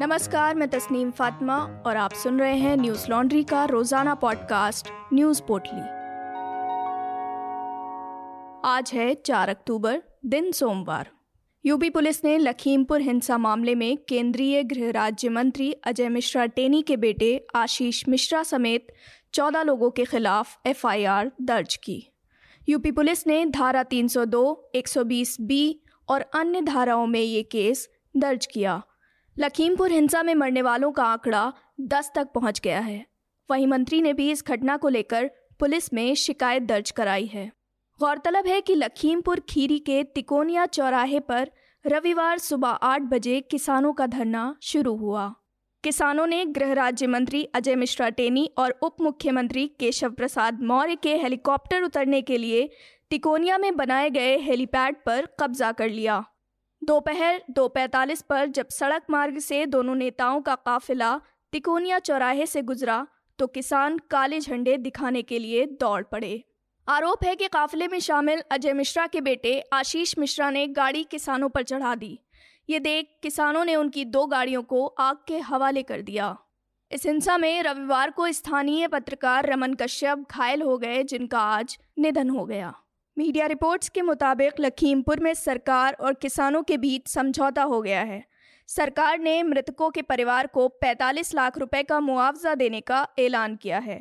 नमस्कार, मैं तस्नीम फातिमा और आप सुन रहे हैं न्यूज लॉन्ड्री का रोजाना पॉडकास्ट न्यूज पोटली। आज है 4 अक्टूबर, दिन सोमवार। यूपी पुलिस ने लखीमपुर हिंसा मामले में केंद्रीय गृह राज्य मंत्री अजय मिश्रा टेनी के बेटे आशीष मिश्रा समेत 14 लोगों के खिलाफ एफआईआर दर्ज की। यूपी पुलिस ने धारा 302, 120B और अन्य धाराओं में ये केस दर्ज किया। लखीमपुर हिंसा में मरने वालों का आंकड़ा 10 तक पहुंच गया है। वहीं मंत्री ने भी इस घटना को लेकर पुलिस में शिकायत दर्ज कराई है। गौरतलब है कि लखीमपुर खीरी के तिकोनिया चौराहे पर रविवार सुबह 8 बजे किसानों का धरना शुरू हुआ। किसानों ने गृह राज्य मंत्री अजय मिश्रा टेनी और उप मुख्यमंत्री केशव प्रसाद मौर्य के हेलीकॉप्टर उतरने के लिए तिकोनिया में बनाए गए हेलीपैड पर कब्जा कर लिया। दोपहर 2:45 पर जब सड़क मार्ग से दोनों नेताओं का काफिला तिकोनिया चौराहे से गुजरा तो किसान काले झंडे दिखाने के लिए दौड़ पड़े। आरोप है कि काफिले में शामिल अजय मिश्रा के बेटे आशीष मिश्रा ने गाड़ी किसानों पर चढ़ा दी। ये देख किसानों ने उनकी 2 गाड़ियों को आग के हवाले कर दिया। इस हिंसा में रविवार को स्थानीय पत्रकार रमन कश्यप घायल हो गए, जिनका आज निधन हो गया। मीडिया रिपोर्ट्स के मुताबिक लखीमपुर में सरकार और किसानों के बीच समझौता हो गया है। सरकार ने मृतकों के परिवार को 45 लाख रुपए का मुआवजा देने का ऐलान किया है।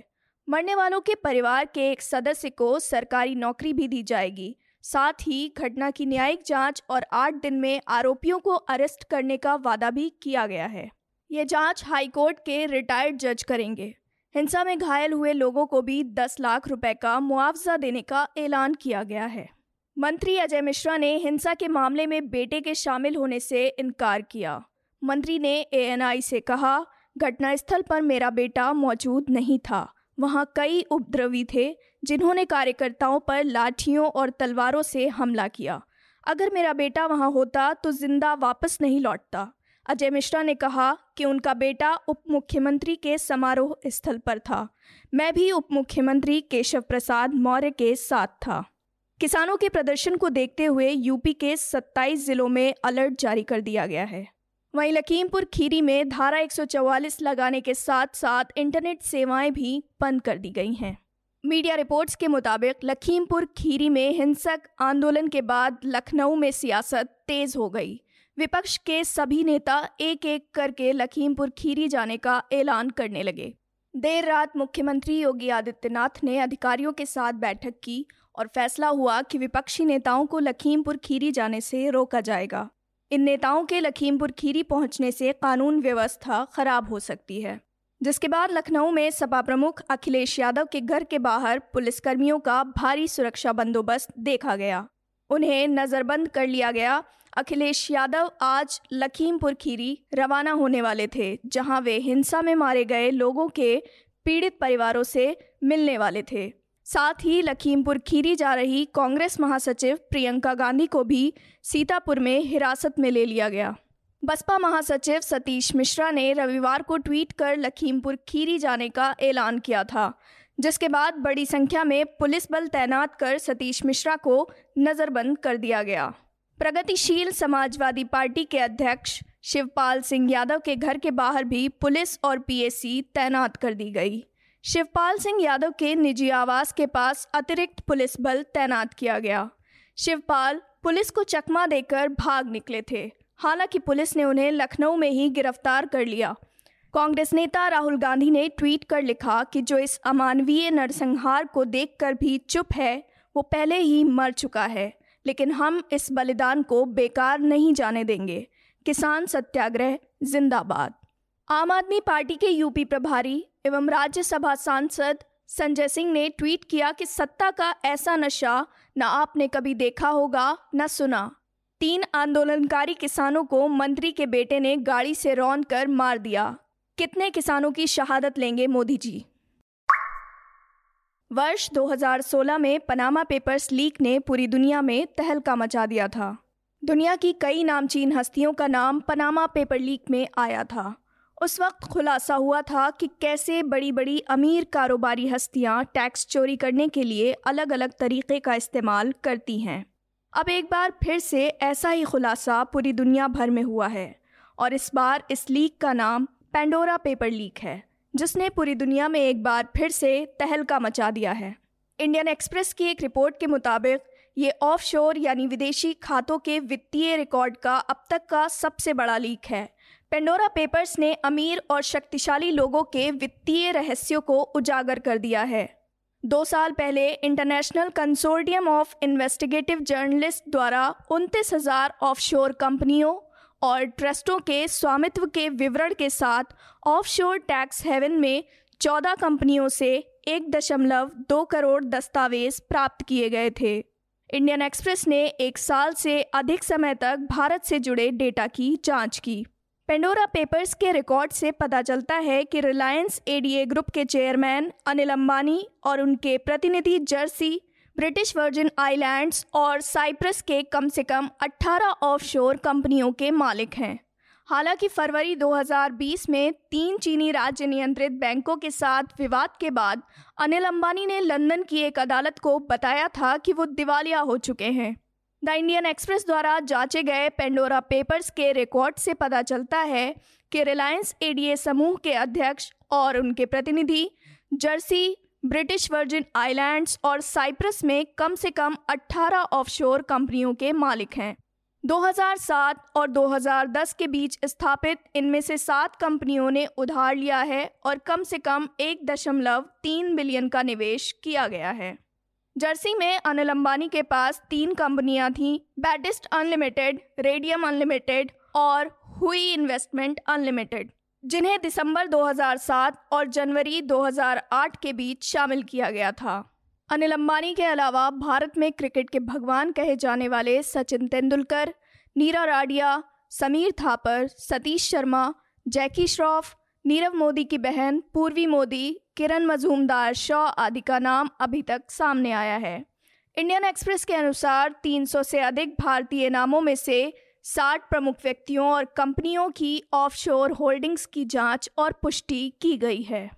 मरने वालों के परिवार के एक सदस्य को सरकारी नौकरी भी दी जाएगी। साथ ही घटना की न्यायिक जांच और 8 दिन में आरोपियों को अरेस्ट करने का वादा भी किया गया है। ये जाँच हाईकोर्ट के रिटायर्ड जज करेंगे। हिंसा में घायल हुए लोगों को भी 10 लाख रुपए का मुआवजा देने का ऐलान किया गया है। मंत्री अजय मिश्रा ने हिंसा के मामले में बेटे के शामिल होने से इनकार किया। मंत्री ने ANI से कहा, घटनास्थल पर मेरा बेटा मौजूद नहीं था। वहां कई उपद्रवी थे जिन्होंने कार्यकर्ताओं पर लाठियों और तलवारों से हमला किया। अगर मेरा बेटा वहां होता तो जिंदा वापस नहीं लौटता। अजय मिश्रा ने कहा कि उनका बेटा उप मुख्यमंत्री के समारोह स्थल पर था। मैं भी उप मुख्यमंत्री केशव प्रसाद मौर्य के साथ था। किसानों के प्रदर्शन को देखते हुए यूपी के 27 जिलों में अलर्ट जारी कर दिया गया है। वहीं लखीमपुर खीरी में धारा 144 लगाने के साथ साथ इंटरनेट सेवाएं भी बंद कर दी गई हैं। मीडिया रिपोर्ट्स के मुताबिक लखीमपुर खीरी में हिंसक आंदोलन के बाद लखनऊ में सियासत तेज हो गई। विपक्ष के सभी नेता एक एक करके लखीमपुर खीरी जाने का ऐलान करने लगे। देर रात मुख्यमंत्री योगी आदित्यनाथ ने अधिकारियों के साथ बैठक की और फैसला हुआ कि विपक्षी नेताओं को लखीमपुर खीरी जाने से रोका जाएगा। इन नेताओं के लखीमपुर खीरी पहुंचने से कानून व्यवस्था खराब हो सकती है, जिसके बाद लखनऊ में सपा प्रमुख अखिलेश यादव के घर के बाहर पुलिसकर्मियों का भारी सुरक्षा बंदोबस्त देखा गया। उन्हें नज़रबंद कर लिया गया। अखिलेश यादव आज लखीमपुर खीरी रवाना होने वाले थे, जहां वे हिंसा में मारे गए लोगों के पीड़ित परिवारों से मिलने वाले थे। साथ ही लखीमपुर खीरी जा रही कांग्रेस महासचिव प्रियंका गांधी को भी सीतापुर में हिरासत में ले लिया गया। बसपा महासचिव सतीश मिश्रा ने रविवार को ट्वीट कर लखीमपुर खीरी जाने का ऐलान किया था, जिसके बाद बड़ी संख्या में पुलिस बल तैनात कर सतीश मिश्रा को नज़रबंद कर दिया गया। प्रगतिशील समाजवादी पार्टी के अध्यक्ष शिवपाल सिंह यादव के घर के बाहर भी पुलिस और PAC तैनात कर दी गई। शिवपाल सिंह यादव के निजी आवास के पास अतिरिक्त पुलिस बल तैनात किया गया। शिवपाल पुलिस को चकमा देकर भाग निकले थे, हालांकि पुलिस ने उन्हें लखनऊ में ही गिरफ्तार कर लिया। कांग्रेस नेता राहुल गांधी ने ट्वीट कर लिखा कि जो इस अमानवीय नरसंहार को देखकर भी चुप है वो पहले ही मर चुका है, लेकिन हम इस बलिदान को बेकार नहीं जाने देंगे। किसान सत्याग्रह जिंदाबाद। आम आदमी पार्टी के यूपी प्रभारी एवं राज्यसभा सांसद संजय सिंह ने ट्वीट किया कि सत्ता का ऐसा नशा न आपने कभी देखा होगा न सुना। 3 आंदोलनकारी किसानों को मंत्री के बेटे ने गाड़ी से रौंदकर मार दिया। कितने किसानों की शहादत लेंगे मोदी जी। वर्ष 2016 में पनामा पेपर्स लीक ने पूरी दुनिया में तहलका मचा दिया था। दुनिया की कई नामचीन हस्तियों का नाम पनामा पेपर लीक में आया था। उस वक्त खुलासा हुआ था कि कैसे बड़ी बड़ी अमीर कारोबारी हस्तियां टैक्स चोरी करने के लिए अलग अलग तरीके का इस्तेमाल करती हैं। अब एक बार फिर से ऐसा ही खुलासा पूरी दुनिया भर में हुआ है और इस बार इस लीक का नाम पेंडोरा पेपर लीक है, जिसने पूरी दुनिया में एक बार फिर से तहलका मचा दिया है। इंडियन एक्सप्रेस की एक रिपोर्ट के मुताबिक ये ऑफशोर यानी विदेशी खातों के वित्तीय रिकॉर्ड का अब तक का सबसे बड़ा लीक है। पेंडोरा पेपर्स ने अमीर और शक्तिशाली लोगों के वित्तीय रहस्यों को उजागर कर दिया है। 2 साल पहले international consortium of investigative journalist द्वारा 29,000 ऑफशोर कंपनियों और ट्रस्टों के स्वामित्व के विवरण के साथ ऑफशोर टैक्स हेवन में 14 कंपनियों से 1.2 करोड़ दस्तावेज प्राप्त किए गए थे। इंडियन एक्सप्रेस ने 1 साल से अधिक समय तक भारत से जुड़े डेटा की जांच की। पेंडोरा पेपर्स के रिकॉर्ड से पता चलता है कि रिलायंस एडीए ग्रुप के चेयरमैन अनिल अंबानी और उनके प्रतिनिधि जर्सी, ब्रिटिश वर्जिन आइलैंड्स और साइप्रस के कम से कम 18 ऑफशोर कंपनियों के मालिक हैं। हालांकि फरवरी 2020 में 3 चीनी राज्य नियंत्रित बैंकों के साथ विवाद के बाद अनिल अंबानी ने लंदन की एक अदालत को बताया था कि वो दिवालिया हो चुके हैं। द इंडियन एक्सप्रेस द्वारा जांचे गए पेंडोरा पेपर्स के रिकॉर्ड से पता चलता है कि रिलायंस एडीए समूह के अध्यक्ष और उनके प्रतिनिधि जर्सी, ब्रिटिश वर्जिन आइलैंड्स और साइप्रस में कम से कम 18 ऑफशोर कंपनियों के मालिक हैं। 2007 और 2010 के बीच स्थापित इनमें से 7 कंपनियों ने उधार लिया है और कम से कम 1.3 बिलियन का निवेश किया गया है। जर्सी में अनिल अंबानी के पास 3 कंपनियां थीं, बैटिस्ट अनलिमिटेड, रेडियम अनलिमिटेड और हुई इन्वेस्टमेंट अनलिमिटेड, जिन्हें दिसंबर 2007 और जनवरी 2008 के बीच शामिल किया गया था। अनिल अंबानी के अलावा भारत में क्रिकेट के भगवान कहे जाने वाले सचिन तेंदुलकर, नीरा राडिया, समीर थापर, सतीश शर्मा, जैकी श्रॉफ, नीरव मोदी की बहन पूर्वी मोदी, किरण मजूमदार शॉ आदि का नाम अभी तक सामने आया है। इंडियन एक्सप्रेस के अनुसार 300 से अधिक भारतीय नामों में से 60 प्रमुख व्यक्तियों और कंपनियों की ऑफशोर होल्डिंग्स की जांच और पुष्टि की गई है।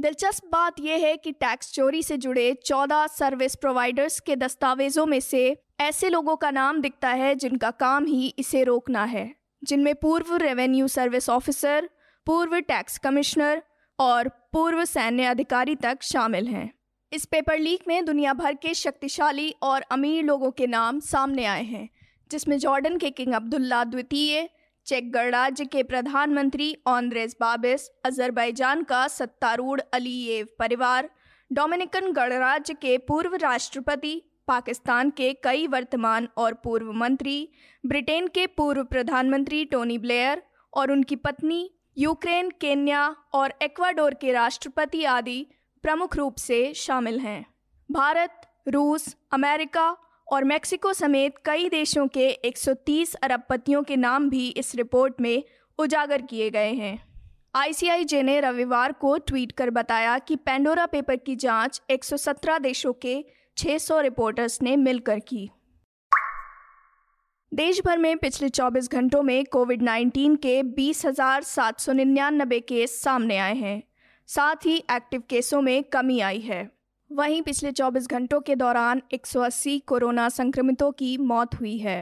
दिलचस्प बात यह है कि टैक्स चोरी से जुड़े 14 सर्विस प्रोवाइडर्स के दस्तावेजों में से ऐसे लोगों का नाम दिखता है जिनका काम ही इसे रोकना है, जिनमें पूर्व रेवेन्यू सर्विस ऑफिसर, पूर्व टैक्स कमिश्नर और पूर्व सैन्य अधिकारी तक शामिल हैं। इस पेपर लीक में दुनिया भर के शक्तिशाली और अमीर लोगों के नाम सामने आए हैं, जिसमें जॉर्डन के किंग अब्दुल्ला द्वितीय, चेक गणराज्य के प्रधानमंत्री आंद्रेस बाबिस, अजरबैजान का सत्तारूढ़ अलीयेव परिवार, डोमिनिकन गणराज्य के पूर्व राष्ट्रपति, पाकिस्तान के कई वर्तमान और पूर्व मंत्री, ब्रिटेन के पूर्व प्रधानमंत्री टोनी ब्लेयर और उनकी पत्नी, यूक्रेन, केन्या और इक्वाडोर के राष्ट्रपति आदि प्रमुख रूप से शामिल हैं। भारत, रूस, अमेरिका और मेक्सिको समेत कई देशों के 130 अरबपतियों के नाम भी इस रिपोर्ट में उजागर किए गए हैं। ICIJ ने रविवार को ट्वीट कर बताया कि पेंडोरा पेपर की जांच 117 देशों के 600 रिपोर्टर्स ने मिलकर की। देश भर में पिछले 24 घंटों में कोविड-19 के 20,799 केस सामने आए हैं। साथ ही एक्टिव केसों में कमी आई है। वहीं पिछले 24 घंटों के दौरान 180 कोरोना संक्रमितों की मौत हुई है।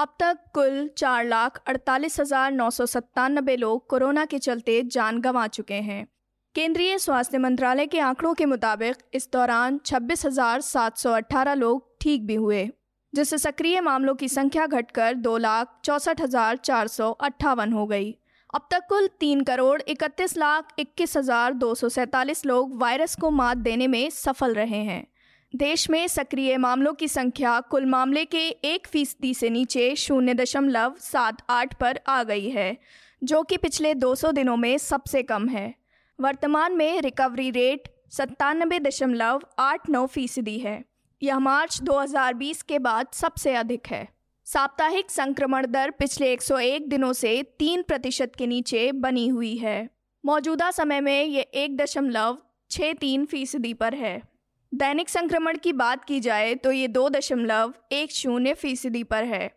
अब तक कुल 4,48,997 लोग कोरोना के चलते जान गंवा चुके हैं। केंद्रीय स्वास्थ्य मंत्रालय के आंकड़ों के मुताबिक इस दौरान 26,718 लोग ठीक भी हुए, जिससे सक्रिय मामलों की संख्या घटकर 2,64,458 हो गई। अब तक कुल 3,31,21,247 लोग वायरस को मात देने में सफल रहे हैं। देश में सक्रिय मामलों की संख्या कुल मामले के 1% से नीचे 0.78 पर आ गई है, जो कि पिछले 200 दिनों में सबसे कम है। वर्तमान में रिकवरी रेट 97.89% है। यह मार्च 2020 के बाद सबसे अधिक है। साप्ताहिक संक्रमण दर पिछले 101 दिनों से 3% के नीचे बनी हुई है। मौजूदा समय में यह 1.63% पर है। दैनिक संक्रमण की बात की जाए तो ये 2.10% पर है,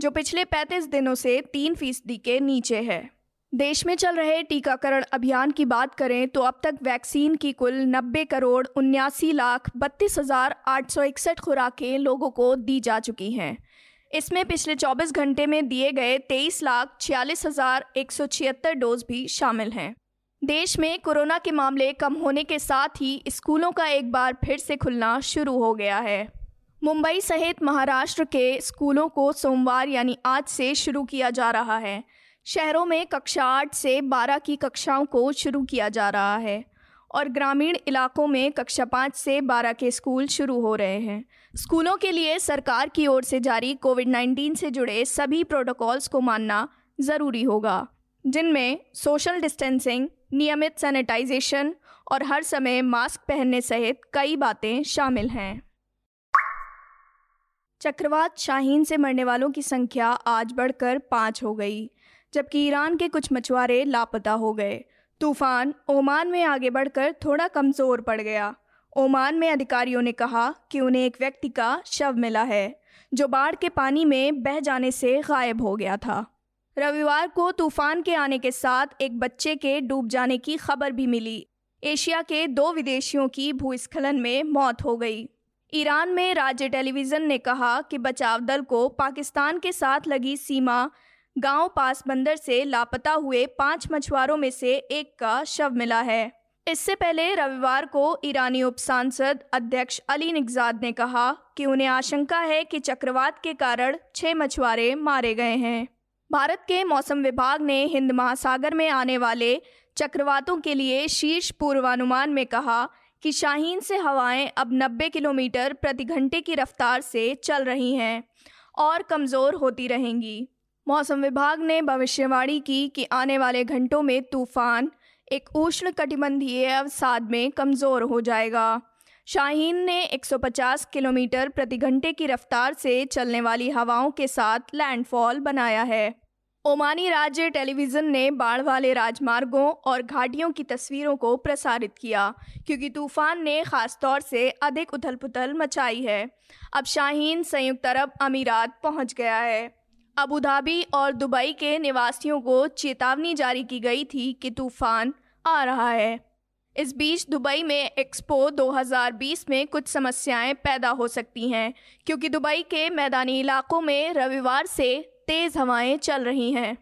जो पिछले 35 दिनों से 3% के नीचे है। देश में चल रहे टीकाकरण अभियान की बात करें तो अब तक वैक्सीन की कुल 90,79,32,861 खुराकें लोगों को दी जा चुकी हैं। इसमें पिछले 24 घंटे में दिए गए 23,46,176 डोज भी शामिल हैं। देश में कोरोना के मामले कम होने के साथ ही स्कूलों का एक बार फिर से खुलना शुरू हो गया है। मुंबई सहित महाराष्ट्र के स्कूलों को सोमवार यानी आज से शुरू किया जा रहा है। शहरों में कक्षा 8 से 12 की कक्षाओं को शुरू किया जा रहा है और ग्रामीण इलाकों में कक्षा 5 से 12 के स्कूल शुरू हो रहे हैं। स्कूलों के लिए सरकार की ओर से जारी कोविड-19 से जुड़े सभी प्रोटोकॉल्स को मानना ज़रूरी होगा, जिनमें सोशल डिस्टेंसिंग, नियमित सैनिटाइजेशन और हर समय मास्क पहनने सहित कई बातें शामिल हैं। चक्रवात शाहीन से मरने वालों की संख्या आज बढ़कर 5 हो गई, जबकि ईरान के कुछ मछुआरे लापता हो गए। तूफान ओमान में आगे बढ़कर थोड़ा कमज़ोर पड़ गया। ओमान में अधिकारियों ने कहा कि उन्हें एक व्यक्ति का शव मिला है जो बाढ़ के पानी में बह जाने से गायब हो गया था। रविवार को तूफान के आने के साथ एक बच्चे के डूब जाने की खबर भी मिली। एशिया के 2 विदेशियों की भूस्खलन में मौत हो गई। ईरान में राज्य टेलीविज़न ने कहा कि बचाव दल को पाकिस्तान के साथ लगी सीमा गांव पास बंदर से लापता हुए 5 मछुआरों में से एक का शव मिला है। इससे पहले रविवार को ईरानी उप सांसद अध्यक्ष अली निगजाद ने कहा कि उन्हें आशंका है कि चक्रवात के कारण 6 मछुआरे मारे गए हैं। भारत के मौसम विभाग ने हिंद महासागर में आने वाले चक्रवातों के लिए शीर्ष पूर्वानुमान में कहा कि शाहीन से हवाएं अब 90 किलोमीटर प्रति घंटे की रफ्तार से चल रही हैं और कमज़ोर होती रहेंगी। मौसम विभाग ने भविष्यवाणी की कि आने वाले घंटों में तूफान एक उष्णकटिबंधीय अवसाद में कमज़ोर हो जाएगा। शाहीन ने 150 किलोमीटर प्रति घंटे की रफ्तार से चलने वाली हवाओं के साथ लैंडफॉल बनाया है। ओमानी राज्य टेलीविज़न ने बाढ़ वाले राजमार्गों और घाटियों की तस्वीरों को प्रसारित किया, क्योंकि तूफान ने ख़ासतौर से अधिक उथल पुथल मचाई है। अब शाहीन संयुक्त अरब अमीरात पहुंच गया है। अबू धाबी और दुबई के निवासियों को चेतावनी जारी की गई थी कि तूफान आ रहा है। इस बीच दुबई में एक्सपो 2020 में कुछ समस्याएं पैदा हो सकती हैं, क्योंकि दुबई के मैदानी इलाकों में रविवार से तेज़ हवाएं चल रही हैं।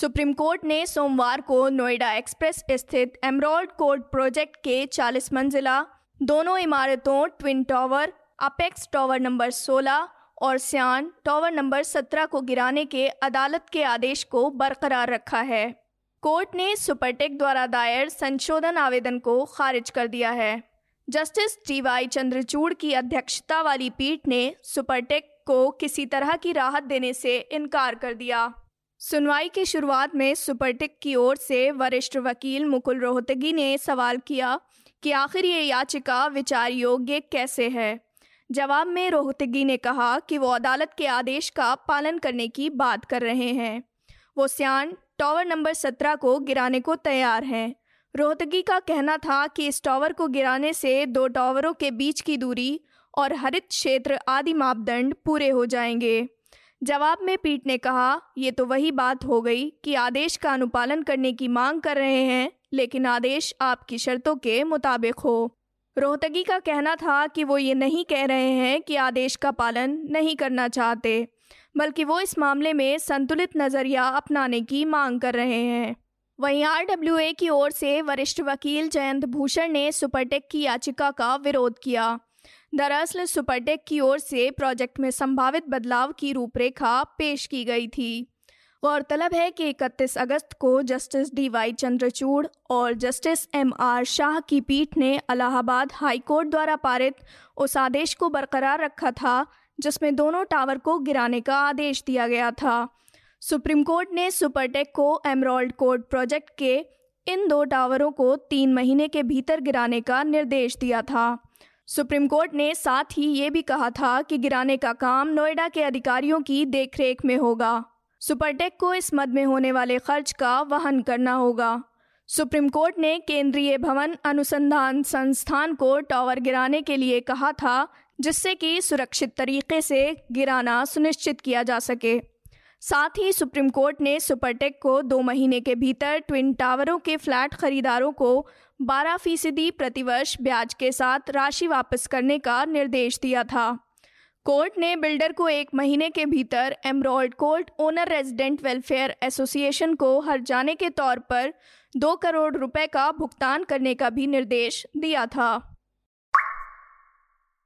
सुप्रीम कोर्ट ने सोमवार को नोएडा एक्सप्रेस स्थित एमराल्ड कोर्ट प्रोजेक्ट के 40 मंजिला दोनों इमारतों twin tower, apex tower number 16 और सियान टॉवर नंबर 17 को गिराने के अदालत के आदेश को बरकरार रखा है। कोर्ट ने सुपरटेक द्वारा दायर संशोधन आवेदन को खारिज कर दिया है। जस्टिस DY चंद्रचूड़ की अध्यक्षता वाली पीठ ने सुपरटेक को किसी तरह की राहत देने से इनकार कर दिया। सुनवाई की शुरुआत में सुपरटेक की ओर से वरिष्ठ वकील मुकुल रोहतगी ने सवाल किया कि आखिर ये याचिका विचार योग्य कैसे है। जवाब में रोहतगी ने कहा कि वो अदालत के आदेश का पालन करने की बात कर रहे हैं। वो सियान टॉवर नंबर 17 को गिराने को तैयार हैं। रोहतगी का कहना था कि इस टॉवर को गिराने से 2 टॉवरों के बीच की दूरी और हरित क्षेत्र आदि मापदंड पूरे हो जाएंगे। जवाब में पीठ ने कहा, ये तो वही बात हो गई कि आदेश का अनुपालन करने की मांग कर रहे हैं, लेकिन आदेश आपकी शर्तों के मुताबिक हो। रोहतगी का कहना था कि वो ये नहीं कह रहे हैं कि आदेश का पालन नहीं करना चाहते, बल्कि वो इस मामले में संतुलित नज़रिया अपनाने की मांग कर रहे हैं। वहीं RWA की ओर से वरिष्ठ वकील जयंत भूषण ने सुपरटेक की याचिका का विरोध किया। दरअसल सुपरटेक की ओर से प्रोजेक्ट में संभावित बदलाव की रूपरेखा पेश की गई थी। गौरतलब है कि 31 अगस्त को जस्टिस DY चंद्रचूड़ और जस्टिस MR शाह की पीठ ने इलाहाबाद हाईकोर्ट द्वारा पारित उस आदेश को बरकरार रखा था जिसमें दोनों टावर को गिराने का आदेश दिया गया था। सुप्रीम कोर्ट ने सुपरटेक को एमराल्ड कोर्ट प्रोजेक्ट के इन 2 टावरों को 3 महीने के भीतर गिराने का निर्देश दिया था। सुप्रीम कोर्ट ने साथ ही ये भी कहा था कि गिराने का काम नोएडा के अधिकारियों की देखरेख में होगा। सुपरटेक को इस मद में होने वाले खर्च का वहन करना होगा। सुप्रीम कोर्ट ने केंद्रीय भवन अनुसंधान संस्थान को टावर गिराने के लिए कहा था, जिससे कि सुरक्षित तरीके से गिराना सुनिश्चित किया जा सके। साथ ही सुप्रीम कोर्ट ने सुपरटेक को 2 महीने के भीतर ट्विन टावरों के फ्लैट खरीदारों को 12% प्रतिवर्ष ब्याज के साथ राशि वापस करने का निर्देश दिया था। कोर्ट ने बिल्डर को 1 महीने के भीतर Emerald Court owner resident welfare association को हर्जाने के तौर पर 2 करोड़ रुपए का भुगतान करने का भी निर्देश दिया था।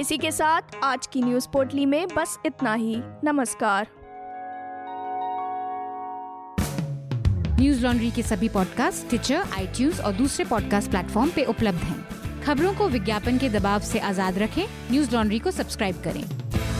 इसी के साथ आज की न्यूज़ पोर्टली में बस इतना ही। नमस्कार। न्यूज लॉन्ड्री के सभी पॉडकास्ट टिचर, iTunes और दूसरे पॉडकास्ट प्लेटफॉर्म पे उपलब्ध हैं। खबरों को विज्ञापन के दबाव से आज़ाद रखें। न्यूज लॉन्ड्री को सब्सक्राइब करें।